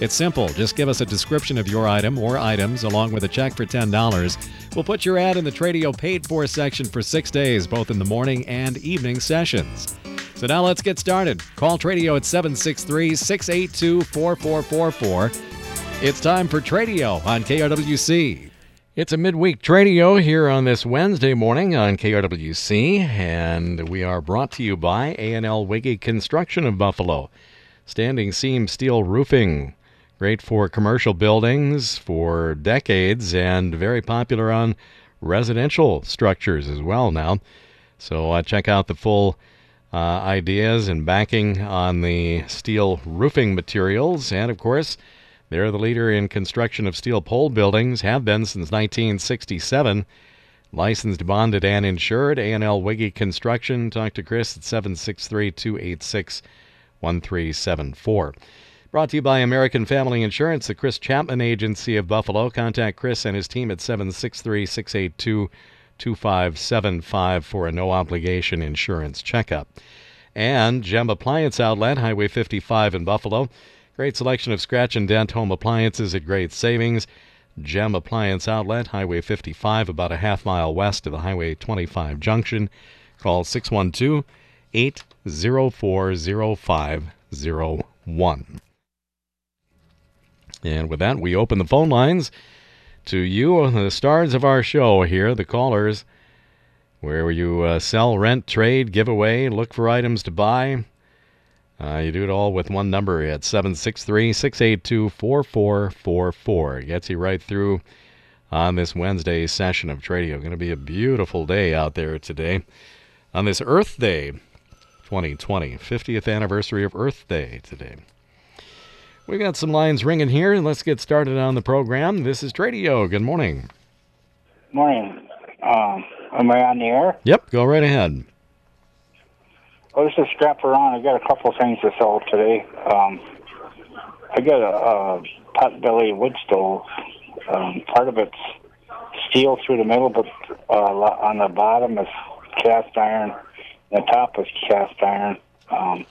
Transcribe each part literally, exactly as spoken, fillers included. It's simple. Just give us a description of your item or items along with a check for ten dollars. We'll put your ad in the Tradio Paid For section for six days, both in the morning and evening sessions. So now let's get started. Call Tradio at seven six three, six eight two, four four four four. It's time for Tradio on K R W C. It's a midweek Tradio here on this Wednesday morning on K R W C, and we are brought to you by A and L Wiggy Construction of Buffalo. Standing seam steel roofing. Great for commercial buildings for decades and very popular on residential structures as well now. So uh, check out the full uh, ideas and backing on the steel roofing materials. And, of course, they're the leader in construction of steel pole buildings, have been since nineteen sixty-seven. Licensed, bonded, and insured, A and L Wiggy Construction. Talk to Chris at seven six three, two eight six, one three seven four. Brought to you by American Family Insurance, the Chris Chapman Agency of Buffalo. Contact Chris and his team at seven six three, six eight two, two five seven five for a no-obligation insurance checkup. And Gem Appliance Outlet, Highway fifty-five in Buffalo. Great selection of scratch and dent home appliances at great savings. Gem Appliance Outlet, Highway fifty-five, about a half mile west of the Highway twenty-five junction. Call six one two, eight zero four, zero five zero one. And with that, we open the phone lines to you, the stars of our show here, the callers, where you uh, sell, rent, trade, give away, look for items to buy. Uh, you do it all with one number at seven six three, six eight two, four four four four. Gets you right through on this Wednesday session of Tradio. Going to be a beautiful day out there today on this Earth Day twenty twenty, fiftieth anniversary of Earth Day today. We got some lines ringing here, and let's get started on the program. This is Tradio. Good morning. Morning. Um, am I on the air? Yep, go right ahead. Oh, this is Scrap Around. I got a couple things to sell today. Um, I got a, a potbelly wood stove. Um, part of it's steel through the middle, but uh, on the bottom is cast iron. The top is cast iron. Um,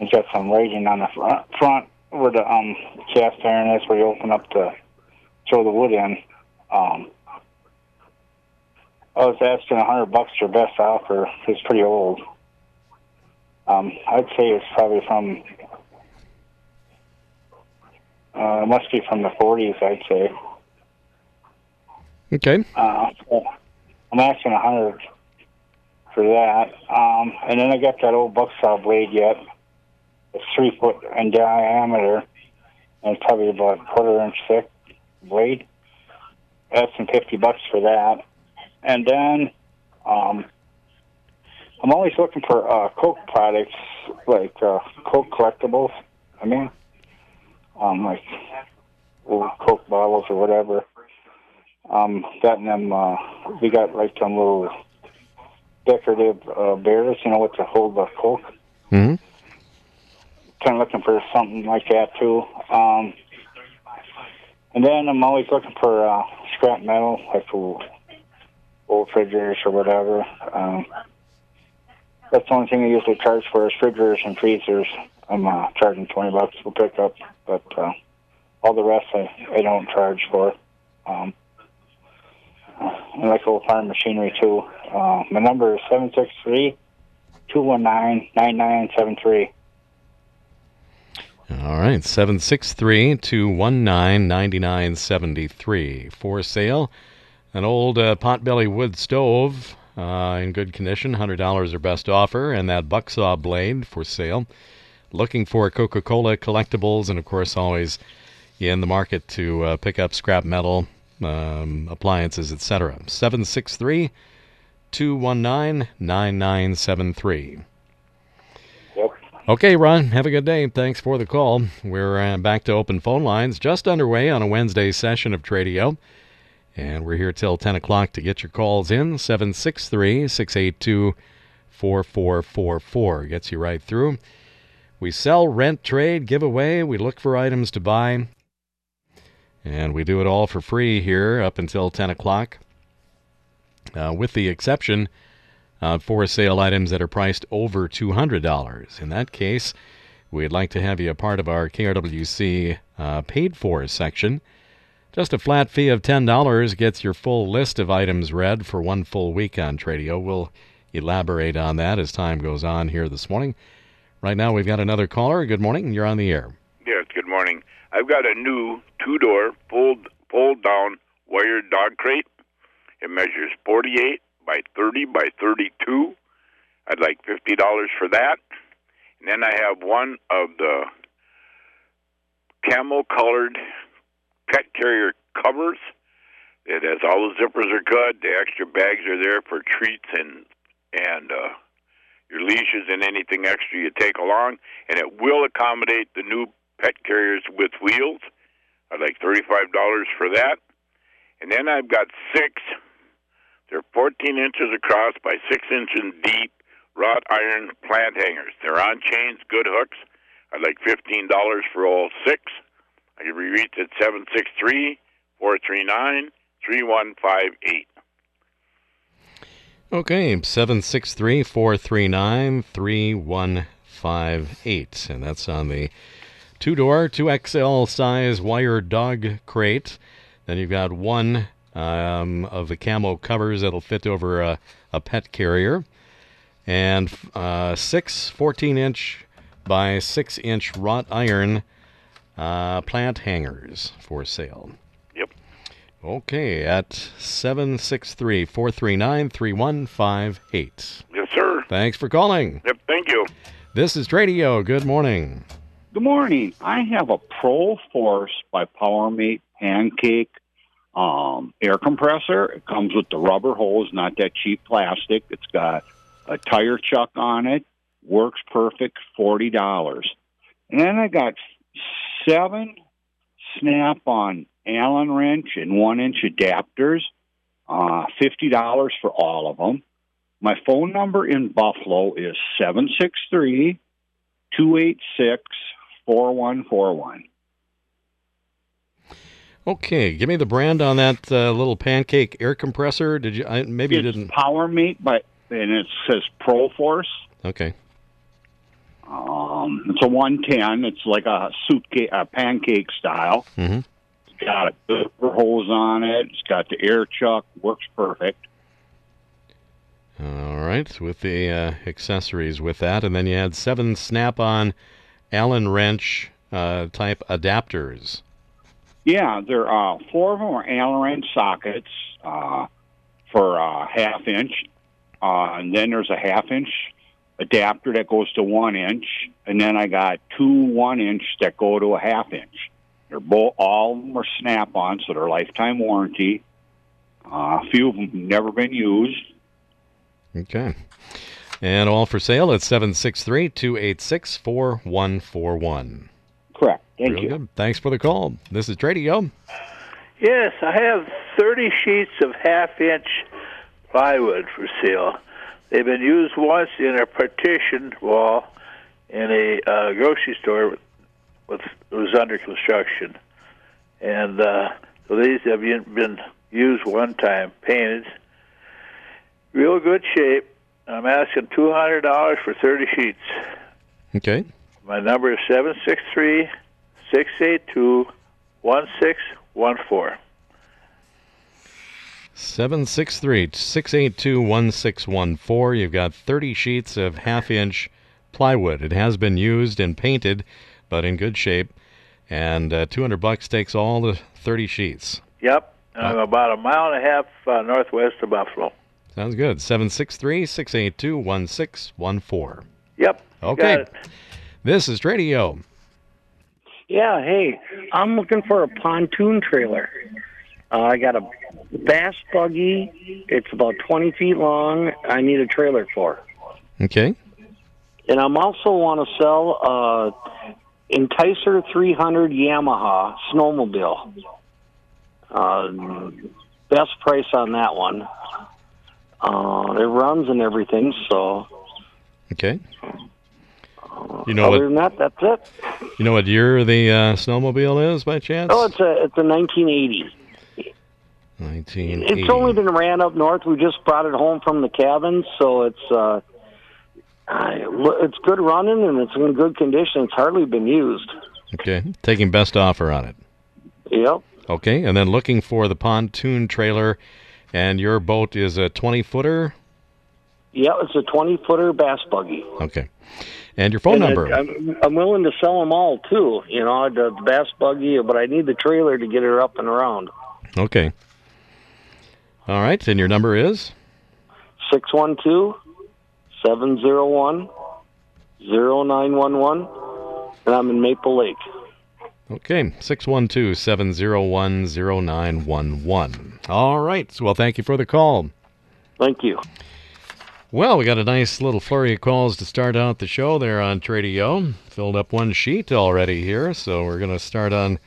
it's got some rating on the front. front Where the um, cast iron is, where you open up to throw the wood in. Um, I was asking a hundred bucks for best offer. It's pretty old. Um, I'd say it's probably from. Uh, it must be from the forties, I'd say. Okay. Uh, so I'm asking a hundred for that, um, and then I got that old bucksaw blade yet. It's three foot in diameter, and it's probably about a quarter inch thick blade. That's some fifty bucks for that. And then um, I'm always looking for uh, Coke products, like uh, Coke collectibles. I mean, um, like little Coke bottles or whatever. Um, gotten them. Uh, we got like some little decorative uh, bears, you know, with the hold the Coke. Mm-hmm. Kind of looking for something like that, too. Um, and then I'm always looking for uh, scrap metal, like old, old refrigerators or whatever. Um, that's the only thing I usually charge for, refrigerators and freezers. I'm uh, charging twenty bucks for pickup, but uh, all the rest I, I don't charge for. Um, I like old farm machinery, too. Uh, my number is seven six three, two one nine, nine nine seven three. All right, seven six three, two one nine, nine nine seven three. For sale, an old uh, potbelly wood stove uh, in good condition, one hundred dollars or best offer, and that bucksaw blade for sale. Looking for Coca-Cola collectibles, and of course always in the market to uh, pick up scrap metal, um, appliances, et cetera. seven six three, two one nine, nine nine seven three. Okay, Ron, have a good day. Thanks for the call. We're uh, back to open phone lines, just underway on a Wednesday session of Tradio. And we're here till ten o'clock to get your calls in. seven six three, six eight two, four four four four gets you right through. We sell, rent, trade, give away. We look for items to buy. And we do it all for free here up until ten o'clock, uh, with the exception of for sale items that are priced over two hundred dollars. In that case, we'd like to have you a part of our K R W C uh, paid for section. Just a flat fee of ten dollars gets your full list of items read for one full week on Tradio. We'll elaborate on that as time goes on here this morning. Right now we've got another caller. Good morning. You're on the air. Yes, good morning. I've got a new two-door fold, fold-down wired dog crate. It measures forty-eight by thirty by thirty-two. I'd like fifty dollars for that. And then I have one of the camel-colored pet carrier covers. It has all the zippers are good. The extra bags are there for treats and and uh, your leashes and anything extra you take along. And it will accommodate the new pet carriers with wheels. I'd like thirty-five dollars for that. And then I've got six. They're fourteen inches across by six inches deep wrought iron plant hangers. They're on chains, good hooks. I'd like fifteen dollars for all six. I can be reached at seven six three, four three nine, three one five eight. Okay, seven six three, four three nine, three one five eight. And that's on the two-door, two X L size wired dog crate. Then you've got one um, of the camo covers that'll fit over a, a pet carrier. And uh, six fourteen-inch by six-inch wrought iron Uh, plant hangers for sale. Yep. Okay, at seven six three, four three nine, three one five eight. Yes, sir. Thanks for calling. Yep, thank you. This is Tradio. Good morning. Good morning. I have a Pro Force by Power Mate pancake um, air compressor. It comes with the rubber hose, not that cheap plastic. It's got a tire chuck on it. Works perfect, forty dollars. And then I got seven snap-on Allen wrench and one-inch adapters, uh, fifty dollars for all of them. My phone number in Buffalo is seven six three, two eight six, four one four one. Okay, give me the brand on that uh, little pancake air compressor. Did you? I, maybe it's you didn't. Power Mate, but and it says Pro Force. Okay. Um, it's a one ten. It's like a soup cake, a pancake style. Mm-hmm. It's got a hose on it. It's got the air chuck. Works perfect. All right, with the uh, accessories with that, and then you had seven snap-on Allen wrench uh, type adapters. Yeah, there are uh, four of them are Allen wrench sockets uh, for a uh, half inch, uh, and then there's a half inch adapter that goes to one inch, and then I got two one inch that go to a half inch. They're both all of them are snap on, so they're lifetime warranty. Uh, a few of them have never been used. Okay, and all for sale at seven six three, two eight six, four one four one. Correct. Thank Real you. Good. Thanks for the call. This is Tradio. Yes, I have thirty sheets of half inch plywood for sale. They've been used once in a partition wall in a uh, grocery store with, with, it was under construction. And uh, so these have been used one time, painted. Real good shape. I'm asking two hundred dollars for thirty sheets. Okay. My number is seven six three, six eight two, one six one four. seven six three, six eight two, one six one four. You've got thirty sheets of half-inch plywood. It has been used and painted, but in good shape. And uh, two hundred bucks takes all the thirty sheets. Yep. And uh, I'm about a mile and a half uh, northwest of Buffalo. Sounds good. seven six three, six eight two, one six one four. Yep. Okay. This is Tradio. Yeah, hey. I'm looking for a pontoon trailer. Uh, I got a bass buggy. It's about twenty feet long. I need a trailer for. Okay. And I'm also want to sell uh Enticer three hundred Yamaha snowmobile. Uh, best price on that one. Uh, it runs and everything, so. Okay. You know Other what, than that, that's it. You know what year the uh, snowmobile is, by chance? Oh, it's a it's a nineteen eighty. nineteen eighty. It's only been ran up north. We just brought it home from the cabin, so it's uh, it's good running and it's in good condition. It's hardly been used. Okay, taking best offer on it. Yep. Okay, and then looking for the pontoon trailer, and your boat is a twenty-footer? Yeah, it's a twenty-footer bass buggy. Okay. And your phone and number? I, I'm, I'm willing to sell them all, too, you know, the bass buggy, but I need the trailer to get her up and around. Okay. All right, and your number is? six one two, seven oh one, oh nine one one, and I'm in Maple Lake. Okay, six one two, seven oh one, oh nine one one. All right, well, thank you for the call. Thank you. Well, we got a nice little flurry of calls to start out the show there on Tradio. Filled up one sheet already here, so we're going to start on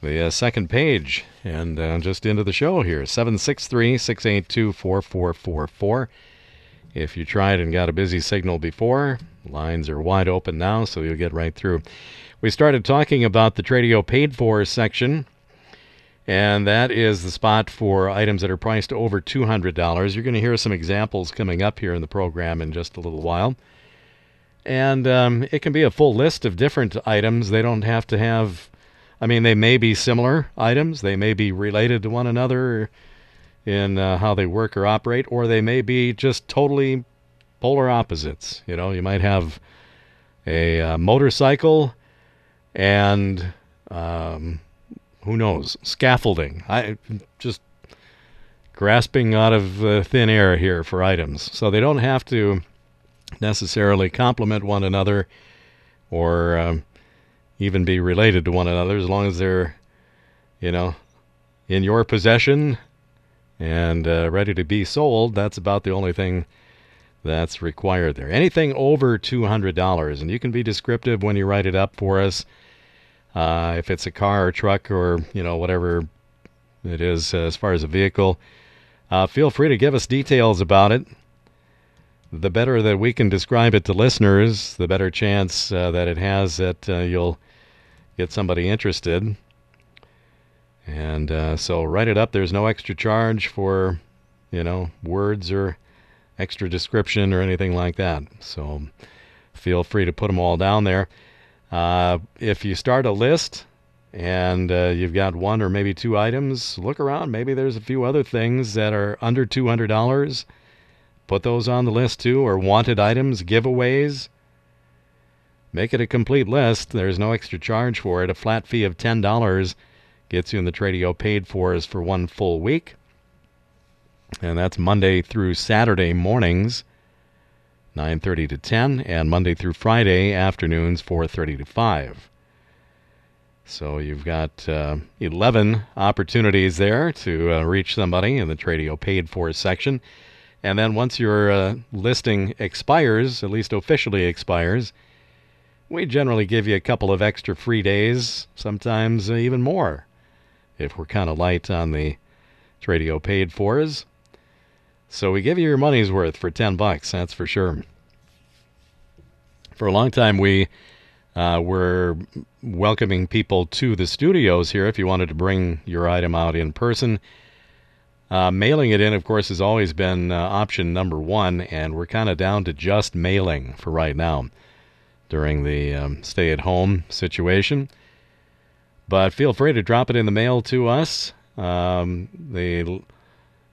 the uh, second page and uh, just into the show here. seven six three, six eight two, four four four four. If you tried and got a busy signal before, lines are wide open now, so you'll get right through. We started talking about the Tradio paid for section, and that is the spot for items that are priced over two hundred dollars. You're going to hear some examples coming up here in the program in just a little while. And um, it can be a full list of different items. They don't have to have, I mean, they may be similar items. They may be related to one another in uh, how they work or operate, or they may be just totally polar opposites. You know, you might have a uh, motorcycle and um, who knows, scaffolding. I just grasping out of uh, thin air here for items. So they don't have to necessarily complement one another or um, even be related to one another, as long as they're, you know, in your possession and uh, ready to be sold. That's about the only thing that's required there. Anything over two hundred dollars, and you can be descriptive when you write it up for us. Uh, if it's a car or truck or, you know, whatever it is uh, as far as a vehicle, uh, feel free to give us details about it. The better that we can describe it to listeners, the better chance uh, that it has that uh, you'll get somebody interested. And uh, so write it up. There's no extra charge for, you know, words or extra description or anything like that. So feel free to put them all down there. Uh, if you start a list and uh, you've got one or maybe two items, look around. Maybe there's a few other things that are under two hundred dollars. Put those on the list too, or wanted items, giveaways. Make it a complete list. There's no extra charge for it. A flat fee of ten dollars gets you in the Tradio paid for is for one full week. And that's Monday through Saturday mornings, nine thirty to ten, and Monday through Friday afternoons, four thirty to five. So you've got uh, eleven opportunities there to uh, reach somebody in the Tradio paid for section. And then once your uh, listing expires, at least officially expires, we generally give you a couple of extra free days, sometimes uh, even more, if we're kind of light on the Tradio paid fors. So we give you your money's worth for ten bucks, that's for sure. For a long time, we uh, were welcoming people to the studios here if you wanted to bring your item out in person. Uh, mailing it in, of course, has always been uh, option number one, and we're kind of down to just mailing for right now during the um, stay-at-home situation. But feel free to drop it in the mail to us. Um, the...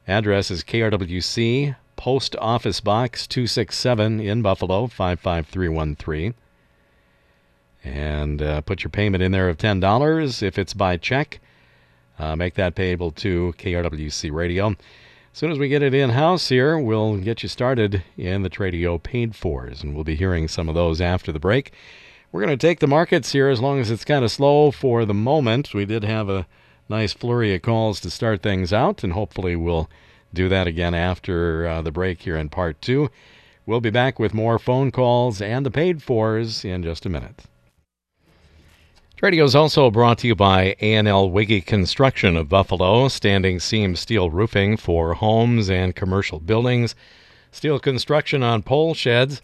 Address is K R W C, Post Office Box two sixty-seven in Buffalo, five five three one three. And uh, put your payment in there of ten dollars. If it's by check, uh, make that payable to K R W C Radio. As soon as we get it in-house here, we'll get you started in the Tradio paid fors, and we'll be hearing some of those after the break. We're going to take the markets here as long as it's kind of slow for the moment. We did have a nice flurry of calls to start things out, and hopefully we'll do that again after uh, the break here in part two. We'll be back with more phone calls and the paid fours in just a minute. Radio is also brought to you by A and L Wiggy Construction of Buffalo, standing seam steel roofing for homes and commercial buildings, steel construction on pole sheds.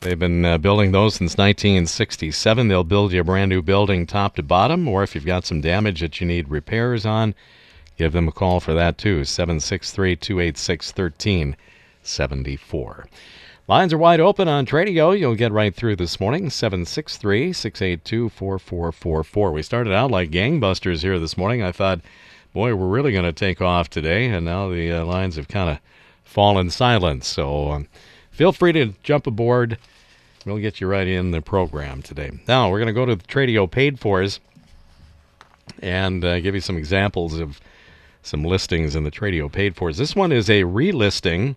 They've been uh, building those since nineteen sixty-seven. They'll build you a brand new building top to bottom, or if you've got some damage that you need repairs on, give them a call for that too, seven six three, two eight six, one three seven four. Lines are wide open on Tradio. You'll get right through this morning, seven six three, six eight two, four four four four. We started out like gangbusters here this morning. I thought, boy, we're really going to take off today, and now the uh, lines have kind of fallen silent. So um, feel free to jump aboard. We'll get you right in the program today. Now, we're going to go to the Tradio paid fors and uh, give you some examples of some listings in the Tradio paid fors. This one is a relisting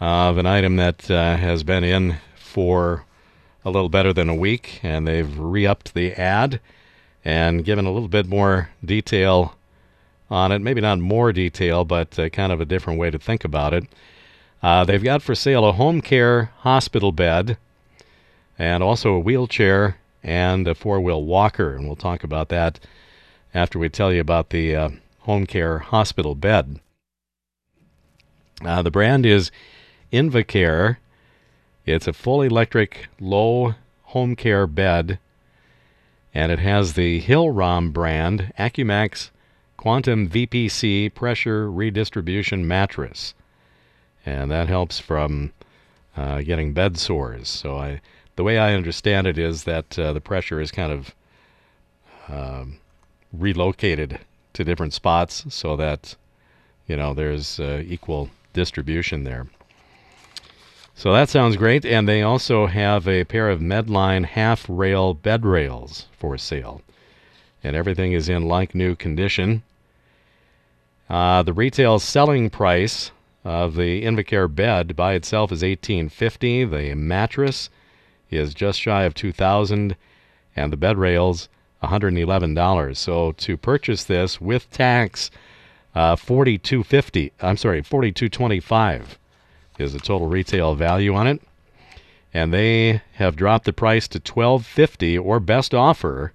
of an item that uh, has been in for a little better than a week, and they've re-upped the ad and given a little bit more detail on it. Maybe not more detail, but uh, kind of a different way to think about it. Uh, they've got for sale a home care hospital bed and also a wheelchair and a four-wheel walker, and we'll talk about that after we tell you about the uh, home care hospital bed. Uh, the brand is Invacare. It's a full electric low home care bed, and it has the Hillrom brand Acumax Quantum V P C pressure redistribution mattress, and that helps from uh, getting bed sores. So I, the way I understand it is that uh, the pressure is kind of uh, relocated to different spots so that, you know, there's uh, equal distribution there. So that sounds great, and they also have a pair of Medline half-rail bed rails for sale. And everything is in like-new condition. Uh, the retail selling price of the Invacare bed by itself is eighteen fifty. The mattress is just shy of two thousand dollars, and the bed rails, one hundred eleven dollars. So to purchase this with tax, uh, forty-two fifty. I'm sorry, forty-two twenty-five. Is the total retail value on it, and they have dropped the price to twelve fifty or best offer.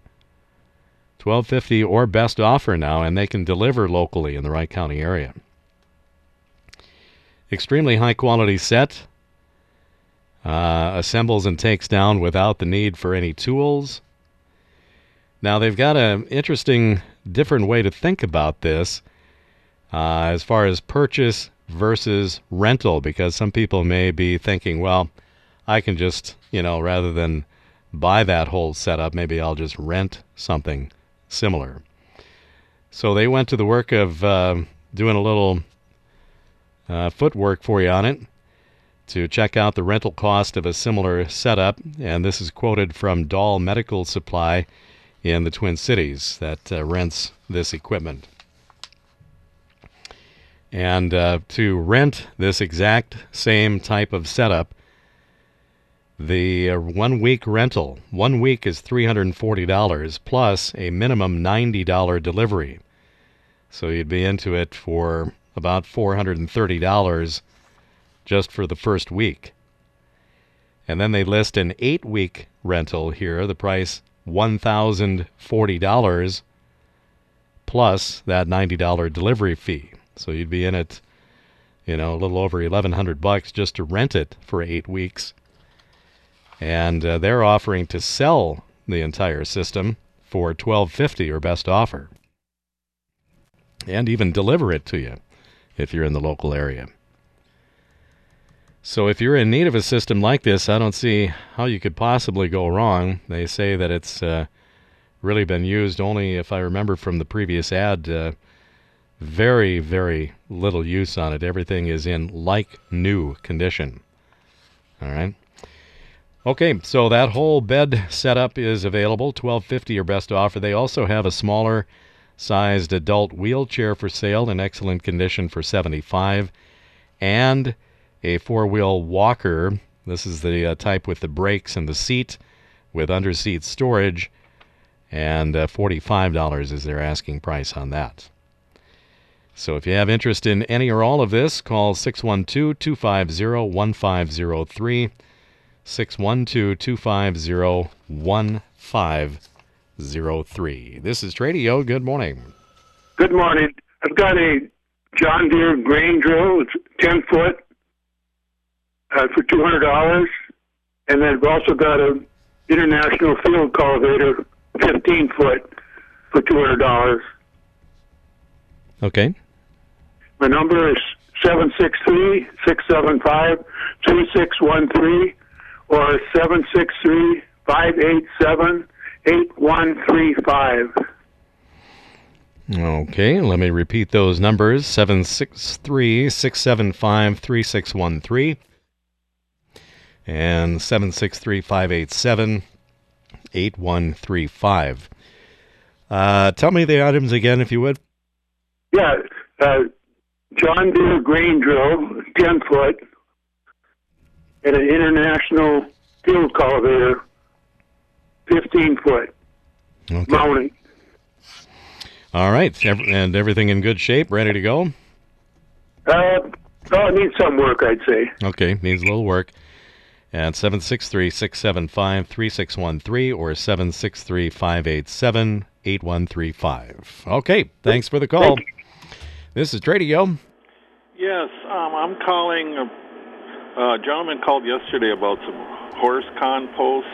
twelve fifty or best offer now, and they can deliver locally in the Wright County area. Extremely high quality set, uh, assembles and takes down without the need for any tools. Now they've got an interesting, different way to think about this uh, as far as purchase versus rental, because some people may be thinking, well, I can just, you know, rather than buy that whole setup, maybe I'll just rent something similar. So they went to the work of uh, doing a little uh, footwork for you on it to check out the rental cost of a similar setup, and this is quoted from Dahl Medical Supply in the Twin Cities that uh, rents this equipment. And uh, to rent this exact same type of setup, the uh, one-week rental, one week is three hundred forty dollars plus a minimum ninety dollars delivery. So you'd be into it for about four hundred thirty dollars just for the first week. And then they list an eight-week rental here, the price one thousand forty dollars plus that ninety dollars delivery fee. So you'd be in it, you know, a little over eleven hundred bucks just to rent it for eight weeks. And uh, they're offering to sell the entire system for twelve fifty or best offer, and even deliver it to you if you're in the local area. So if you're in need of a system like this, I don't see how you could possibly go wrong. They say that it's uh, really been used only, if I remember from the previous ad, uh, very, very little use on it. Everything is in like new condition. All right. Okay, so that whole bed setup is available, twelve fifty or best offer. They also have a smaller sized adult wheelchair for sale in excellent condition for seventy-five dollars, and a four-wheel walker. This is the uh, type with the brakes and the seat with under-seat storage, and uh, forty-five dollars is their asking price on that. So if you have interest in any or all of this, call six one two, two five zero, one five zero three, six one two, two five zero, one five zero three. This is Tradio. Good morning. Good morning. I've got a John Deere grain drill. It's ten foot uh, for two hundred dollars. And then I've also got an international field cultivator, fifteen foot, for two hundred dollars. Okay. My number is seven six three, six seven five, two six one three or seven six three, five eight seven, eight one three five. Okay, let me repeat those numbers, seven six three, six seven five, three six one three and seven six three, five eight seven, eight one three five. Uh, tell me the items again, if you would. Yeah, uh, John Deere grain drill, ten foot, and an international field cultivator, fifteen foot, okay. Mounting. All right, and everything in good shape, ready to go? Uh, oh, it needs some work, I'd say. Okay, needs a little work. At seven six three, six seven five, three six one three or seven six three, five eight seven, eight one three five. Okay, thanks for the call. This is Tradio. Yes, um, I'm calling. Uh, a gentleman called yesterday about some horse compost.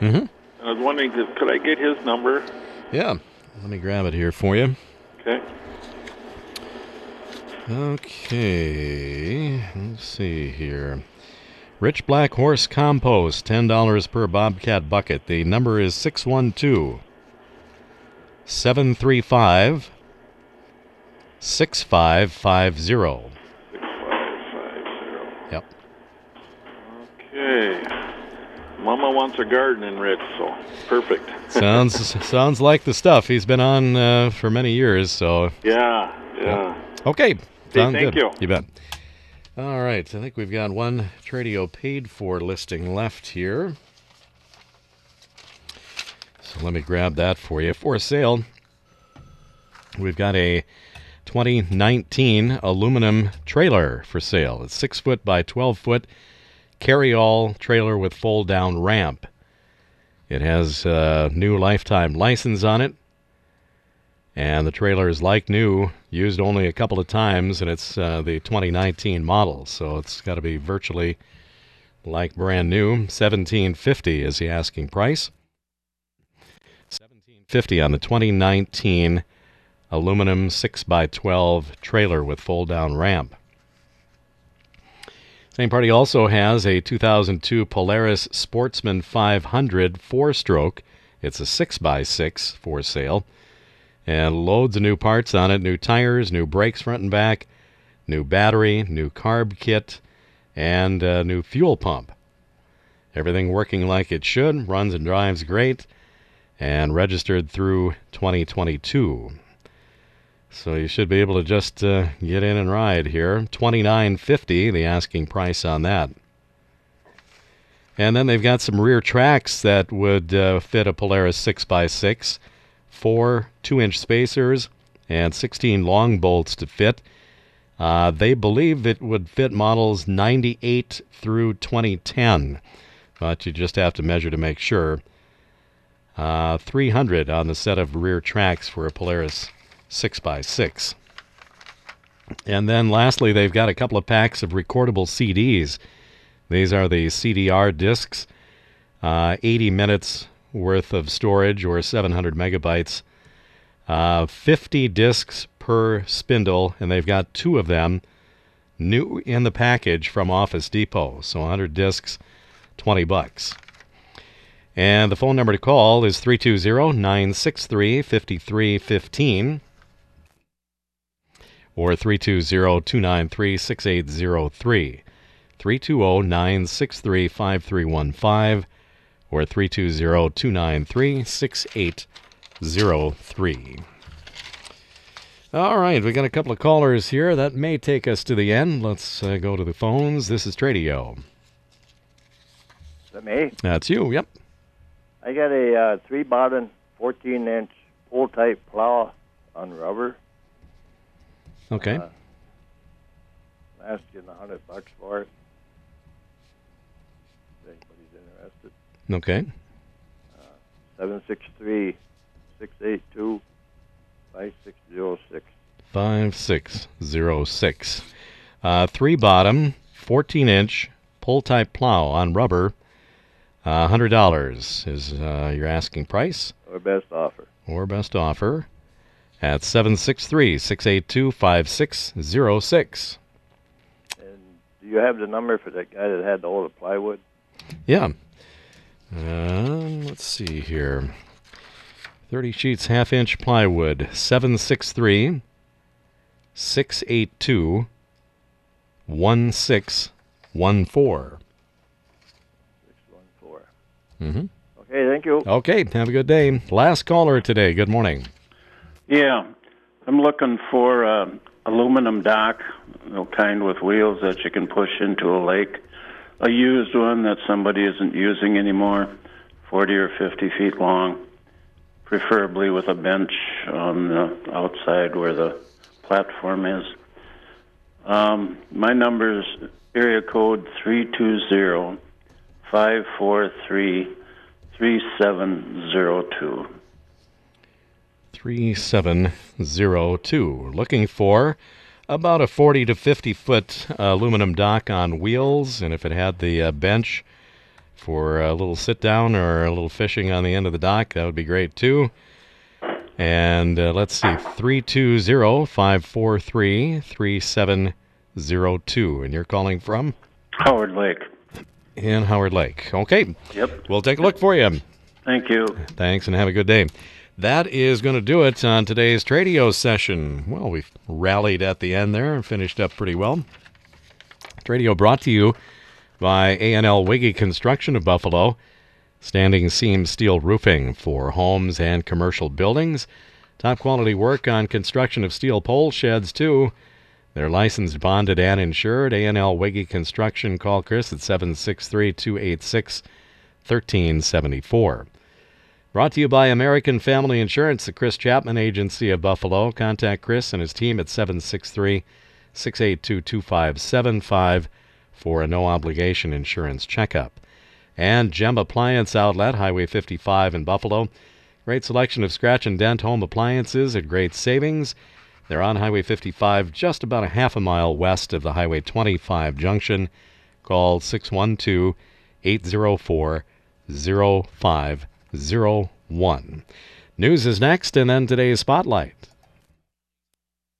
Mm-hmm. I was wondering, could I get his number? Yeah, let me grab it here for you. Okay. Okay, let's see here. Rich Black Horse Compost, ten dollars per Bobcat bucket. The number is six one two, seven three five, six five five zero. six five five zero. Yep. Okay. Mama wants a garden in Rich, so perfect. sounds sounds like the stuff. He's been on uh, for many years, so. Yeah, yeah. Okay. Hey, thank good. you. You bet. All right, I think we've got one Tradio paid for listing left here. So let me grab that for you. For sale, we've got a twenty nineteen aluminum trailer for sale. It's six foot by twelve foot carry-all trailer with fold-down ramp. It has a new lifetime license on it. And the trailer is like new, used only a couple of times, and it's uh, the twenty nineteen model, so it's got to be virtually like brand new. seventeen fifty is the asking price. seventeen fifty on the twenty nineteen aluminum six by twelve trailer with fold-down ramp. Same party also has a two thousand two Polaris Sportsman five hundred four-stroke. It's a six by six for sale. And loads of new parts on it, new tires, new brakes front and back, new battery, new carb kit, and a new fuel pump. Everything working like it should, runs and drives great, and registered through twenty twenty-two. So you should be able to just uh, get in and ride here. twenty-nine fifty, the asking price on that. And then they've got some rear tracks that would uh, fit a Polaris six by six. Four two-inch spacers and sixteen long bolts to fit. Uh, they believe it would fit models ninety-eight through twenty ten, but you just have to measure to make sure. Uh, three hundred on the set of rear tracks for a Polaris six by six. And then lastly, they've got a couple of packs of recordable C Ds. These are the C D R discs, uh, eighty minutes worth of storage or seven hundred megabytes, uh, fifty discs per spindle, and they've got two of them new in the package from Office Depot. So one hundred discs, twenty bucks. And the phone number to call is three two zero, nine six three, five three one five or three two zero, two nine three, six eight zero three, three two zero, nine six three, five three one five or three two zero, two nine three, six eight zero three. All right, we got a couple of callers here. That may take us to the end. Let's uh, go to the phones. This is Tradio. Is that me? That's you, yep. I got a uh, three-bottom, fourteen-inch pull-type plow on rubber. Okay. Uh, I'm asking a hundred bucks for it. If anybody's interested. Okay. Seven six three six eight two five six zero six. Five six zero six. Uh, three bottom, fourteen inch pull type plow on rubber. Uh, hundred dollars is uh, your asking price. Or best offer. Or best offer. At seven six three, six eight two, five six zero six. And do you have the number for that guy that had all the plywood? Yeah. Um, let's see here. thirty sheets, half inch plywood. seven six three, six eight two, one six one four. six one four. Mm-hmm. Okay, thank you. Okay, have a good day. Last caller today. Good morning. Yeah, I'm looking for an aluminum dock, you know, kind with wheels that you can push into a lake. A used one that somebody isn't using anymore, forty or fifty feet long, preferably with a bench on the outside where the platform is. Um, my number is area code three two zero, five four three, three seven zero two. three seven zero two. Looking for about a forty to fifty foot uh, aluminum dock on wheels, and if it had the uh, bench for a little sit down or a little fishing on the end of the dock, that would be great too. And uh, let's see, three two zero, five four three, three seven zero two. And you're calling from? Howard Lake. In Howard Lake. Okay. Yep. We'll take a look for you. Thank you. Thanks, and have a good day. That is going to do it on today's Tradio session. Well, we've rallied at the end there and finished up pretty well. Tradio brought to you by A and L Wiggy Construction of Buffalo. Standing seam steel roofing for homes and commercial buildings. Top quality work on construction of steel pole sheds, too. They're licensed, bonded, and insured. A and L Wiggy Construction. Call Chris at seven six three, two eight six, one three seven four. Brought to you by American Family Insurance, the Chris Chapman Agency of Buffalo. Contact Chris and his team at seven six three, six eight two, two five seven five for a no-obligation insurance checkup. And Gem Appliance Outlet, Highway fifty-five in Buffalo. Great selection of scratch and dent home appliances at great savings. They're on Highway fifty-five, just about a half a mile west of the Highway twenty-five junction. Call six one two, eight zero four, zero five zero one. News is next, and then today's Spotlight.